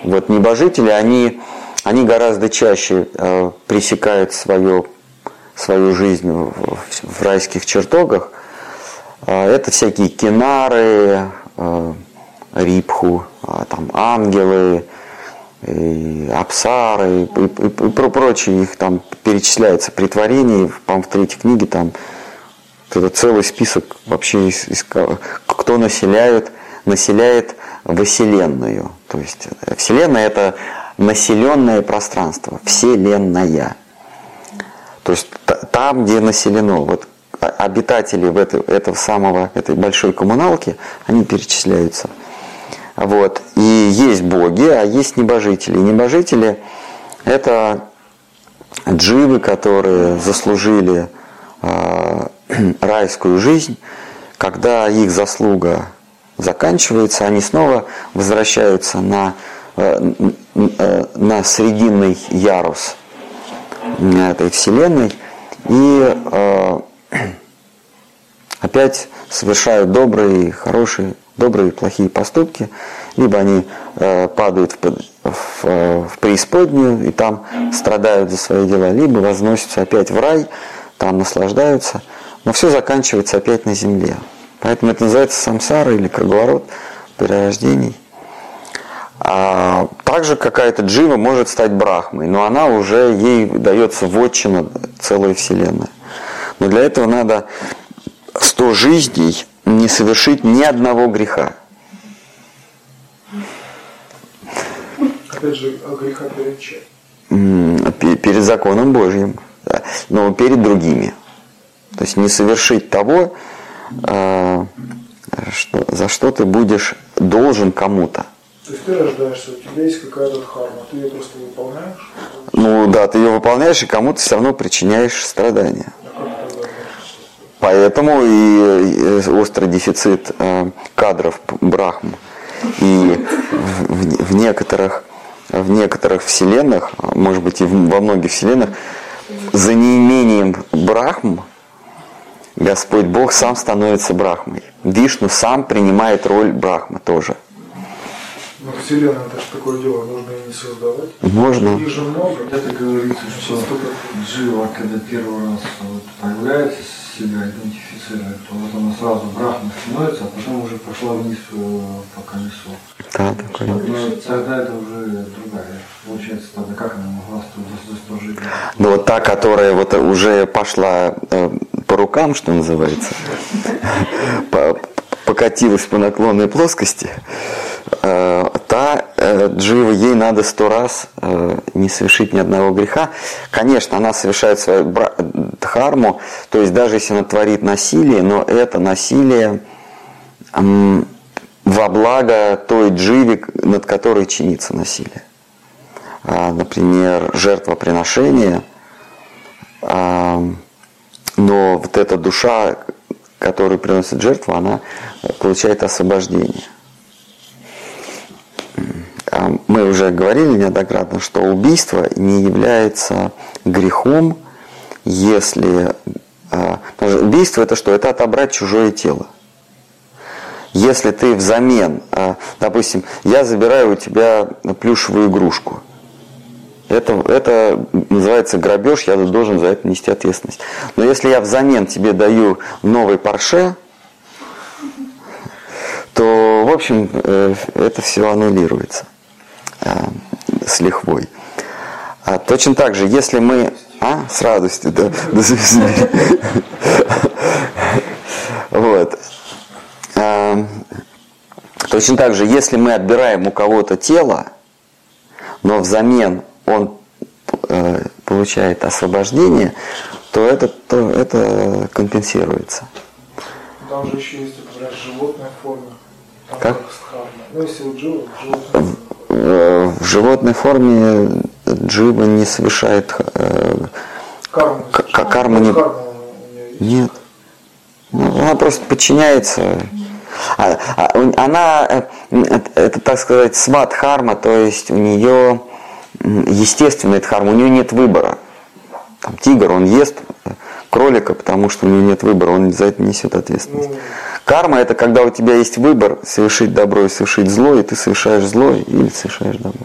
Вот небожители, они, они гораздо чаще э, пресекают свое, свою жизнь в, в райских чертогах. Э, это всякие кинары, э, рипху, э, там, ангелы, и апсары и, и, и, и прочие, их там перечисляется при творении, по-моему, в третьей книге там это целый список вообще, из, из, кто населяет населяет Вселенную. То есть Вселенная – это населенное пространство. Вселенная. То есть там, где населено. Вот обитатели в это, этого самого, этой большой коммуналки, они перечисляются. Вот. И есть боги, а есть небожители. И небожители – это дживы, которые заслужили э, райскую жизнь, когда их заслуга заканчивается, они снова возвращаются на, на срединный ярус этой вселенной и э, опять совершают добрые, хорошие, добрые, плохие поступки, либо они э, падают в, в, в преисподнюю и там страдают за свои дела, либо возносятся опять в рай, там наслаждаются, но все заканчивается опять на земле. Поэтому это называется самсара или круговорот перерождений. А также какая-то джива может стать брахмой, но она уже, ей дается вотчина целой вселенной. Но для этого надо сто жизней не совершить ни одного греха. Опять же, а греха перед чем? Перед законом Божьим, но перед другими. То есть не совершить того, что, за что ты будешь должен кому-то. То есть ты рождаешься, у тебя есть какая-то дхарма, ты ее просто выполняешь? Ну да, ты ее выполняешь, и кому-то все равно причиняешь страдания. Поэтому и острый дефицит кадров брахм. И в некоторых, в некоторых вселенных, может быть и во многих вселенных, за неимением брахм Господь Бог сам становится брахмой. Вишну сам принимает роль брахмы тоже. Ну, вселенная, это же такое дело, можно и не создавать. Можно. Их же много. Это говорится, что джива, когда первый раз вот появляется, себя идентифицирует, то вот она сразу брахма становится, а потом уже пошла вниз по колесу. Да, такое. Но тогда это уже другая. Получается, тогда как она могла заслужить? Ну, вот та, которая вот уже пошла по рукам, что называется, покатилась по наклонной плоскости, та джива, ей надо сто раз не совершить ни одного греха. Конечно, она совершает свою дхарму, то есть даже если она творит насилие, но это насилие во благо той дживе, над которой чинится насилие. Например, жертвоприношение, но вот эта душа, которую приносит жертву, она получает освобождение. Мы уже говорили неоднократно, что убийство не является грехом, если... Убийство – это что? Это отобрать чужое тело. Если ты взамен... Допустим, я забираю у тебя плюшевую игрушку. Это, это называется грабеж, я должен за это нести ответственность. Но если я взамен тебе даю новый Порше, то, в общем, это все аннулируется с лихвой. А точно так же, если мы... А? С радостью, да. Вот. Точно так же, если мы отбираем у кого-то тело, но взамен он получает освобождение, то это, то это компенсируется. Там же еще есть животная форма. Как? Ну, если у джива, животное... В животной форме джива не совершает э, карму. К- карму не... Нет. Она просто подчиняется. А, она, это, так сказать, сват-харма, то есть у нее естественная дхарма, у нее нет выбора. Там тигр, он ест кролика, потому что у него нет выбора, он за это несет ответственность. Ну, карма – это когда у тебя есть выбор совершить добро и совершить зло, и ты совершаешь зло или совершаешь добро.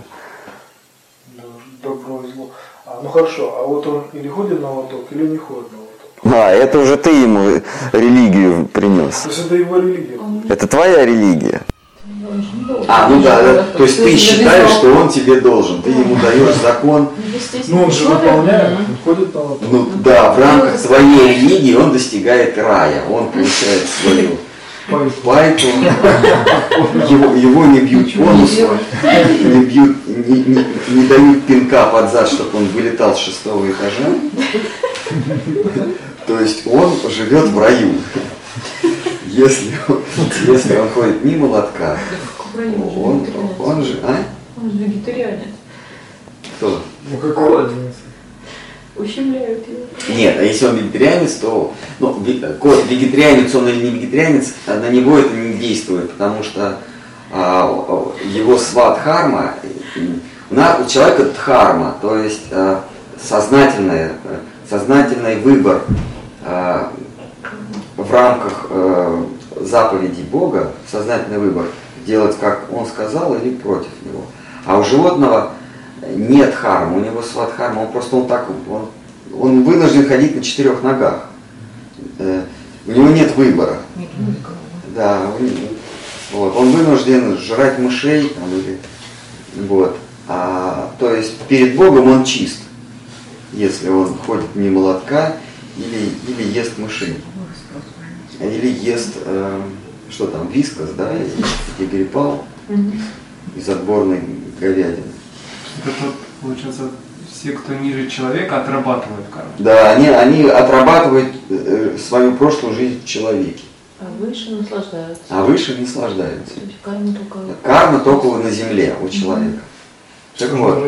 Добро и зло. А, ну хорошо, а вот он или ходит на лоток, или не ходит на лоток? А, это уже ты ему религию принес. То есть это его религия? Это твоя религия. А, ну да, да, то есть ты считаешь, что он тебе должен, ты ему даешь закон. Ну он же выполняет, он ходит на лоток. Ну да, в рамках своей религии он достигает рая, он получает свою. Поэтому его, его не бьют конусом, не бьют, не, не, не дают пинка под зад, чтобы он вылетал с шестого этажа. То есть он живет в раю. Если, если он ходит мимо лотка, он, он же, а? Он же вегетарианец. Кто? Ну какой? Ущемляют его. Нет, а если он вегетарианец, то, ну, кот вегетарианец, он или не вегетарианец, на него это не действует, потому что а, его сват-харма, у, нас, у человека дхарма, то есть а, сознательный, сознательный выбор а, в рамках э, заповеди Бога, сознательный выбор, делать, как он сказал, или против него. А у животного нет хармы, у него сват-харма, он просто он так, он, он вынужден ходить на четырех ногах. Э, у него нет выбора. Нет выбора. Да, вот, он вынужден жрать мышей, там, или, вот, а, то есть перед Богом он чист, если он ходит не молотка или, или ест мышей, или ест, э, что там, вискас, да, и перепал из отборной говядины. Это, получается, все, кто ниже человека, отрабатывают карму. Да, они, они отрабатывают э, свою прошлую жизнь в человеке. А выше наслаждаются. А выше наслаждаются. Карма только, карма только на земле у человека. Mm-hmm. Так вот, то,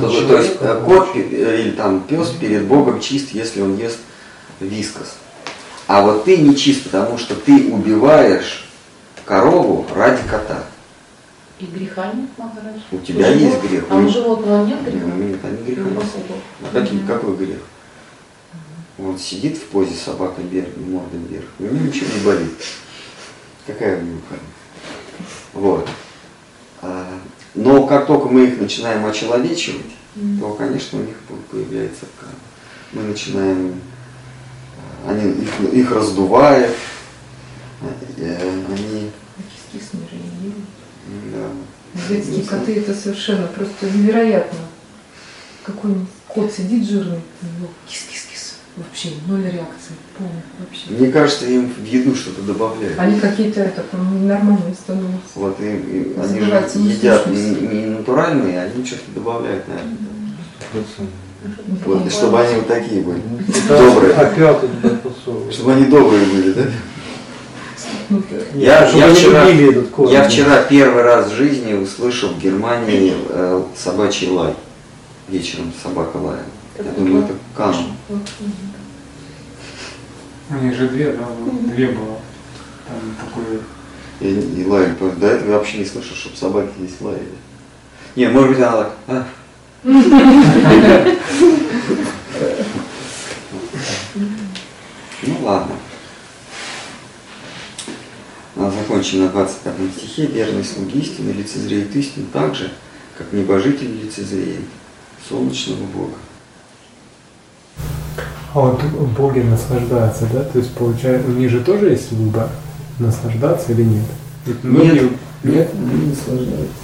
то, то есть кот или там пес перед Богом чист, если он ест вискас. А вот ты не чист, потому что ты убиваешь корову ради кота. И греха нет, Махарадж? У тебя у есть грех. А у животного нет греха? Нет, они греха нет. А какой, какой грех? Он сидит в позе собака вверх, морда вверх. У него ничего не болит. Какая у него карма? Вот. Но как только мы их начинаем очеловечивать, то, конечно, у них появляется карма. Мы начинаем, они, их, их раздувают, они... Да. Детские коты это совершенно просто невероятно. Какой-нибудь кот сидит жирный, у него кис-кис-кис. Вообще ноль реакции, полный вообще. Мне кажется, им в еду что-то добавляют. Они какие-то это нормальные становятся. Вот, и, и они же едят не, не натуральные, они что-то добавляют, наверное. Mm-hmm. Вот, и чтобы они вот такие были, добрые. Чтобы они добрые были, да? Я, я, вчера, я вчера первый раз в жизни услышал в Германии э, собачий лай. Вечером собака лаяла. Я думаю, это канон. У них же две, да? Две было. Там такое... Я не, не лаял. До этого я вообще не слышал, чтобы собаки здесь лаяли. Не, может быть, она так... А? Ну ладно. Закончим на двадцать пятом стихе. Верный слуги истины лицезреет истину так же, как небожитель лицезреет солнечного Бога. А вот боги наслаждаются, да? То есть, получается, у них же тоже есть выбор, наслаждаться или нет? Ведь нет, нет, нет, они наслаждаются.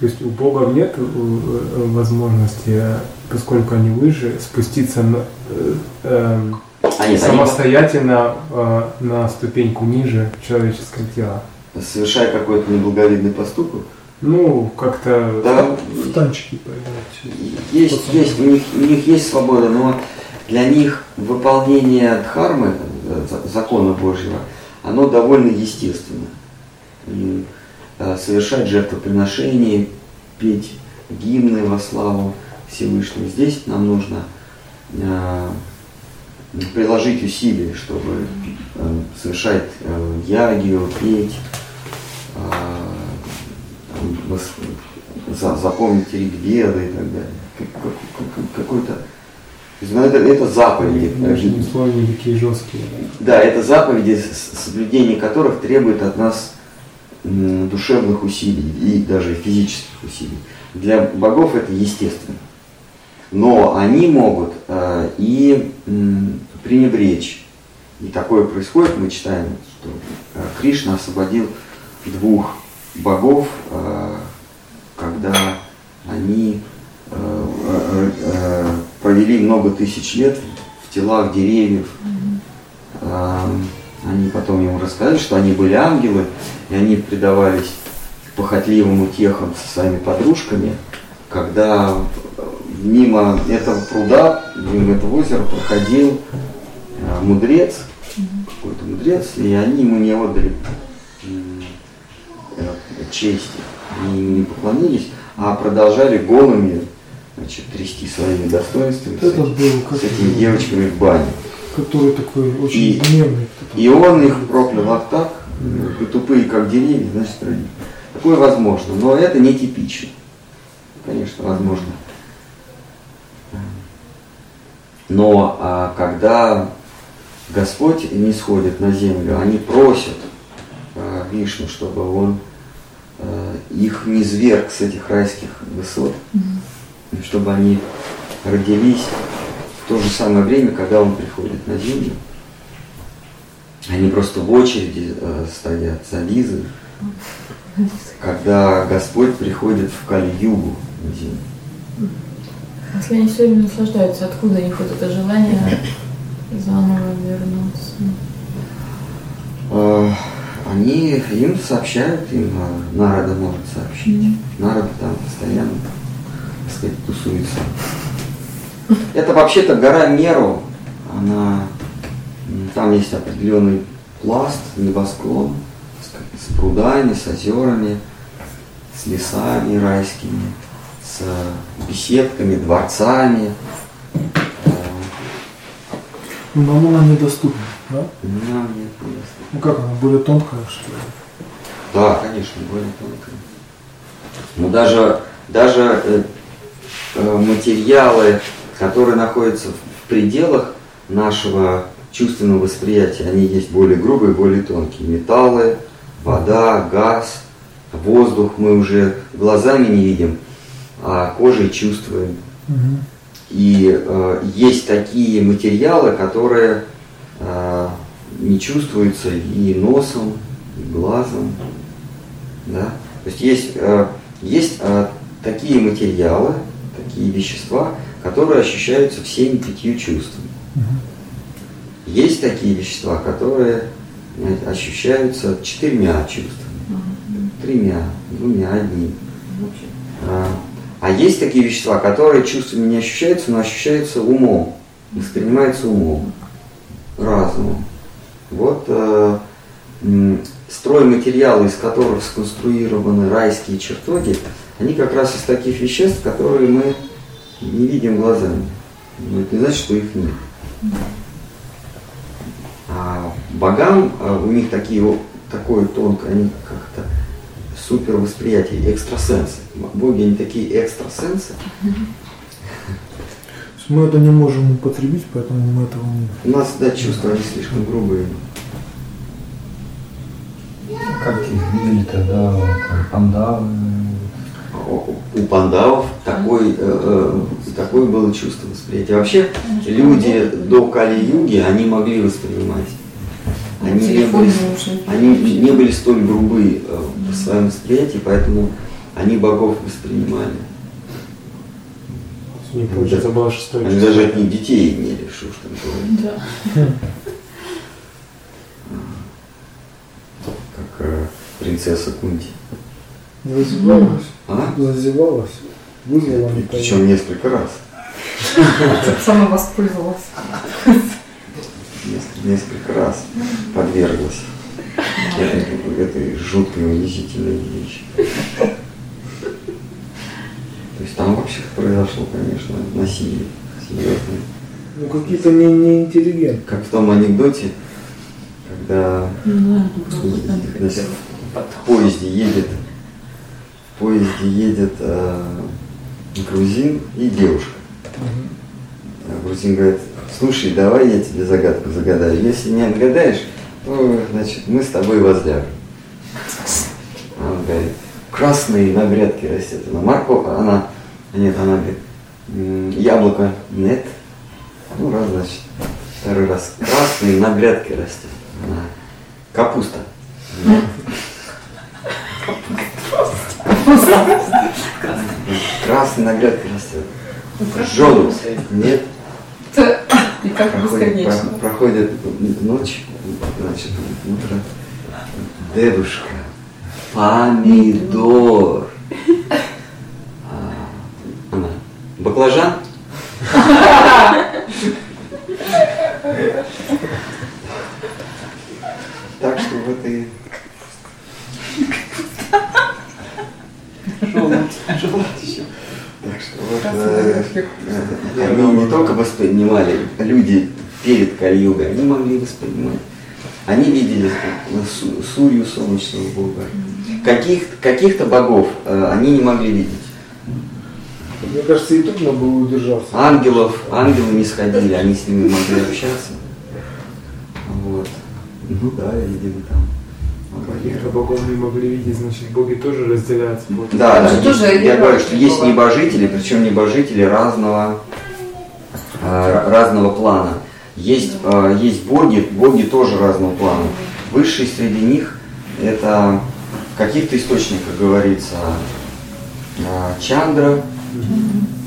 То есть у богов нет возможности, поскольку они выше, спуститься на, э, э, Они самостоятельно э, на ступеньку ниже человеческого тела. Совершая какой-то неблаговидный поступок? Ну, как-то да, в танчики поиграть. Есть, есть, у них, у них есть свобода, но для них выполнение дхармы, закона Божьего, оно довольно естественно. И, э, совершать жертвоприношения, петь гимны во славу Всевышнего. Здесь нам нужно... Э, приложить усилия, чтобы э, совершать э, ягью, петь, э, за, запомнить ригведы и так далее. Какой-то... Это, это заповеди. Они условия такие жесткие. Да, это заповеди, соблюдение которых требует от нас э, душевных усилий и даже физических усилий. Для богов это естественно. Но они могут э, и м, пренебречь. И такое происходит, мы читаем, что э, Кришна освободил двух богов, э, когда они э, э, провели много тысяч лет в телах деревьев. Э, они потом ему рассказали, что они были ангелы, и они предавались похотливым утехам со своими подружками, когда... Мимо этого пруда, мимо этого озера проходил мудрец, какой-то мудрец, и они ему не отдали честь, они ему не поклонились, а продолжали голыми, значит, трясти своими достоинствами с, был, с этими девочками в бане. Который такой очень гневный. И, и он их проклял так, и тупые как деревья, значит, они. Такое возможно, но это нетипично. Конечно, возможно. Но а, когда Господь не сходит на землю, они просят а, Вишну, чтобы он а, их низверг с этих райских высот, mm-hmm. чтобы они родились в то же самое время, когда он приходит на землю. Они просто в очереди э, стоят за Лизой, когда Господь приходит в Кали-югу. Если они все время наслаждаются, откуда у них вот это желание заново вернуться? Они им сообщают, им Нарада может сообщить. Нарада там постоянно, так сказать, тусуется. Это вообще-то гора Меру, она... Там есть определенный пласт, небосклон, с прудами, с озерами, с лесами райскими, с беседками, дворцами. Но она недоступна, да? Нам недоступна. Ну как, она более тонкая, что ли? Да, конечно, более тонкая. Но даже, даже материалы, которые находятся в пределах нашего чувственного восприятия, они есть более грубые, более тонкие. Металлы, вода, газ, воздух мы уже глазами не видим, а кожей чувствуем. Угу. И э, есть такие материалы, которые э, не чувствуются и носом, и глазом. Да? То есть есть, э, есть э, такие материалы, такие вещества, которые ощущаются всеми пятью чувствами. Угу. Есть такие вещества, которые ощущаются четырьмя чувствами, тремя, двумя, одним. А есть такие вещества, которые чувствами не ощущаются, но ощущаются умом, воспринимаются умом, разумом. Вот э, стройматериалы, из которых сконструированы райские чертоги, они как раз из таких веществ, которые мы не видим глазами. Но это не значит, что их нет. А богам, у них такие, такое тонкое, они как-то супер восприятие, экстрасенсы. Боги, они такие экстрасенсы. Мы это не можем употребить, поэтому мы этого не... У нас, да, чувства, они слишком грубые. Как их видели тогда, пандавы? У пандавов такой, э, такое было чувство восприятия. Вообще люди до Кали-юги, они могли воспринимать. Они не были, они не были столь грубы в своем восприятии, поэтому они богов воспринимали. Не получается, была шестая. Они даже от них детей имели, что уж там говорить. Как принцесса Кунти. Зазевалась. А? Зазевалась. Вызвала. Причем несколько раз. Сама воспользовалась. Несколько раз подверглась этой жуткой, унизительной вещи. То есть там вообще произошло, конечно, насилие серьезное. Ну какие-то неинтеллигентные. Как в том анекдоте, когда в поезде едет В поезде едет э, грузин и девушка. Uh-huh. Грузин говорит: слушай, давай я тебе загадку загадаю. Если не отгадаешь, то, значит, мы с тобой возляжем. А он говорит: красные на грядке растет. Она морковка, она, нет, она говорит, яблоко, нет. Ну, раз, значит, второй раз. Красные на грядке растет. Она: капуста. Нет. Красный на грядке растет. Желудь. Нет. И как проходит, про, проходит ночь, значит, утро. Девушка. Помидор. А, она: баклажан? Так что вот и... Желудь, желудь еще. Так что вот э, э, они не только воспринимали, люди перед Кали-югой, они могли воспринимать. Они видели су, Сурью, солнечного бога. Каких, каких-то богов э, они не могли видеть. Мне кажется, и тут надо было удержаться. Ангелов, ангелы не сходили, они с ними могли общаться. Вот. Ну да, видимо, там. Каких-то богов не могли видеть, значит, боги тоже разделяются. Боги. Да, да, есть, тоже я говорю, что есть бога. Небожители, причем небожители разного, э, разного плана. Есть, э, есть боги, боги тоже разного плана. Высшие среди них – это в каких-то источниках говорится э, Чандра,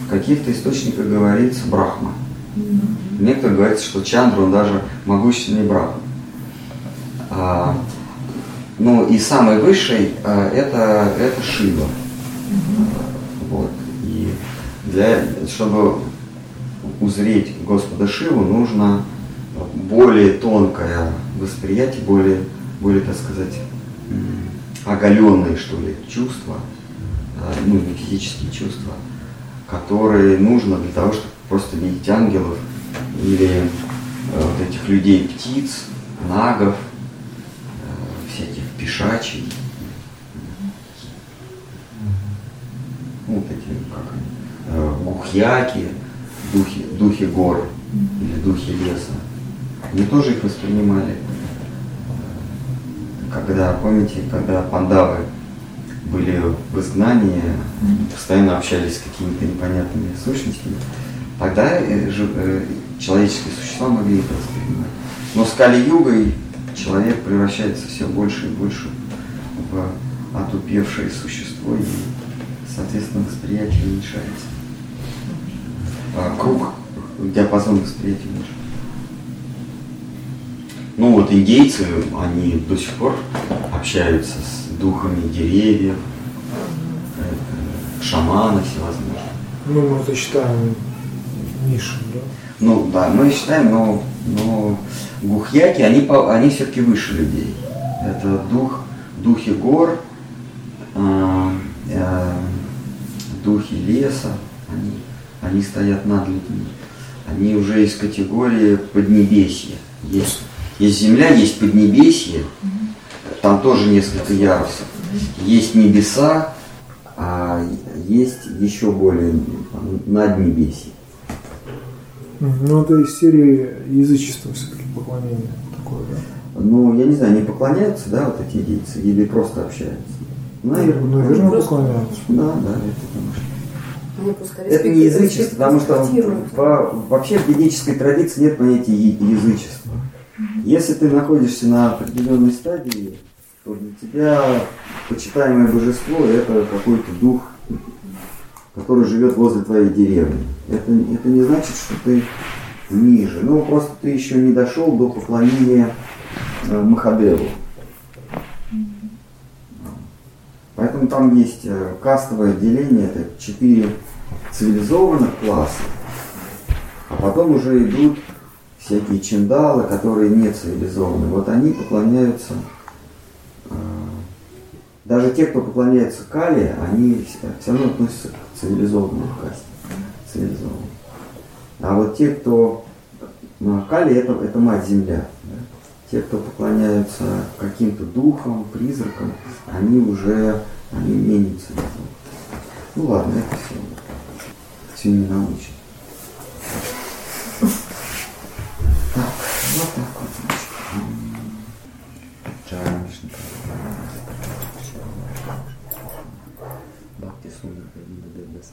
в каких-то источниках говорится Брахма. В некоторых говорится, что Чандра, он даже могущественнее Брахма. Э, ну и самый высший э, – это, это Шива. Э, вот. И для, чтобы узреть Господа Шиву, нужно более тонкое восприятие, более, более, так сказать, оголенные, что ли, чувства, ну, не физические чувства, которые нужно для того, чтобы просто видеть ангелов или вот этих людей, птиц, нагов, всяких пешачей. Вот эти, как они, гухьяки. Духи, духи гор или духи леса. Они тоже их воспринимали. Когда, помните, когда пандавы были в изгнании, постоянно общались с какими-то непонятными сущностями, тогда человеческие существа могли их воспринимать. Но с кали-югой человек превращается все больше и больше в отупевшее существо, и, соответственно, восприятие уменьшается. Круг, диапазон восприятия больше. Ну вот индейцы, они до сих пор общаются с духами деревьев, шаманы всевозможные. Ну мы это считаем низшим, да? Ну да, мы считаем, но, но гухьяки, они, они все-таки выше людей. Это дух, духи гор, э, э, духи леса, они... Они стоят над людьми. Они уже из категории поднебесья. Есть, есть земля, есть поднебесье, там тоже несколько ярусов. Есть небеса, а есть еще более наднебесье. Ну, это из серии язычества все-таки поклонение такое, да? Ну, я не знаю, они поклоняются, да, вот эти индейцы, или просто общаются? Наверное, Наверное поклоняются. Да, да, это потому что. Это не язычество, потому что в, вообще в ведической традиции нет понятия язычества. Если ты находишься на определенной стадии, то для тебя почитаемое божество – это какой-то дух, который живет возле твоей деревни. Это, это не значит, что ты ниже. Ну, просто ты еще не дошел до поклонения Махадеву. Поэтому там есть кастовое деление, это четыре цивилизованных класса, а потом уже идут всякие чиндалы, которые не цивилизованы. Вот они поклоняются, даже те, кто поклоняется Кали, они все равно относятся к цивилизованным касте. А вот те, кто Кали, это, это мать земля. Те, кто поклоняются каким-то духам, призракам, они уже они менее ценятся. Ну ладно, это все. Все не научно. Так, вот так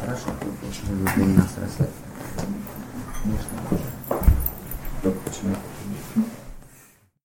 Хорошо, вы будете нас рассказать. Конечно. Только почему?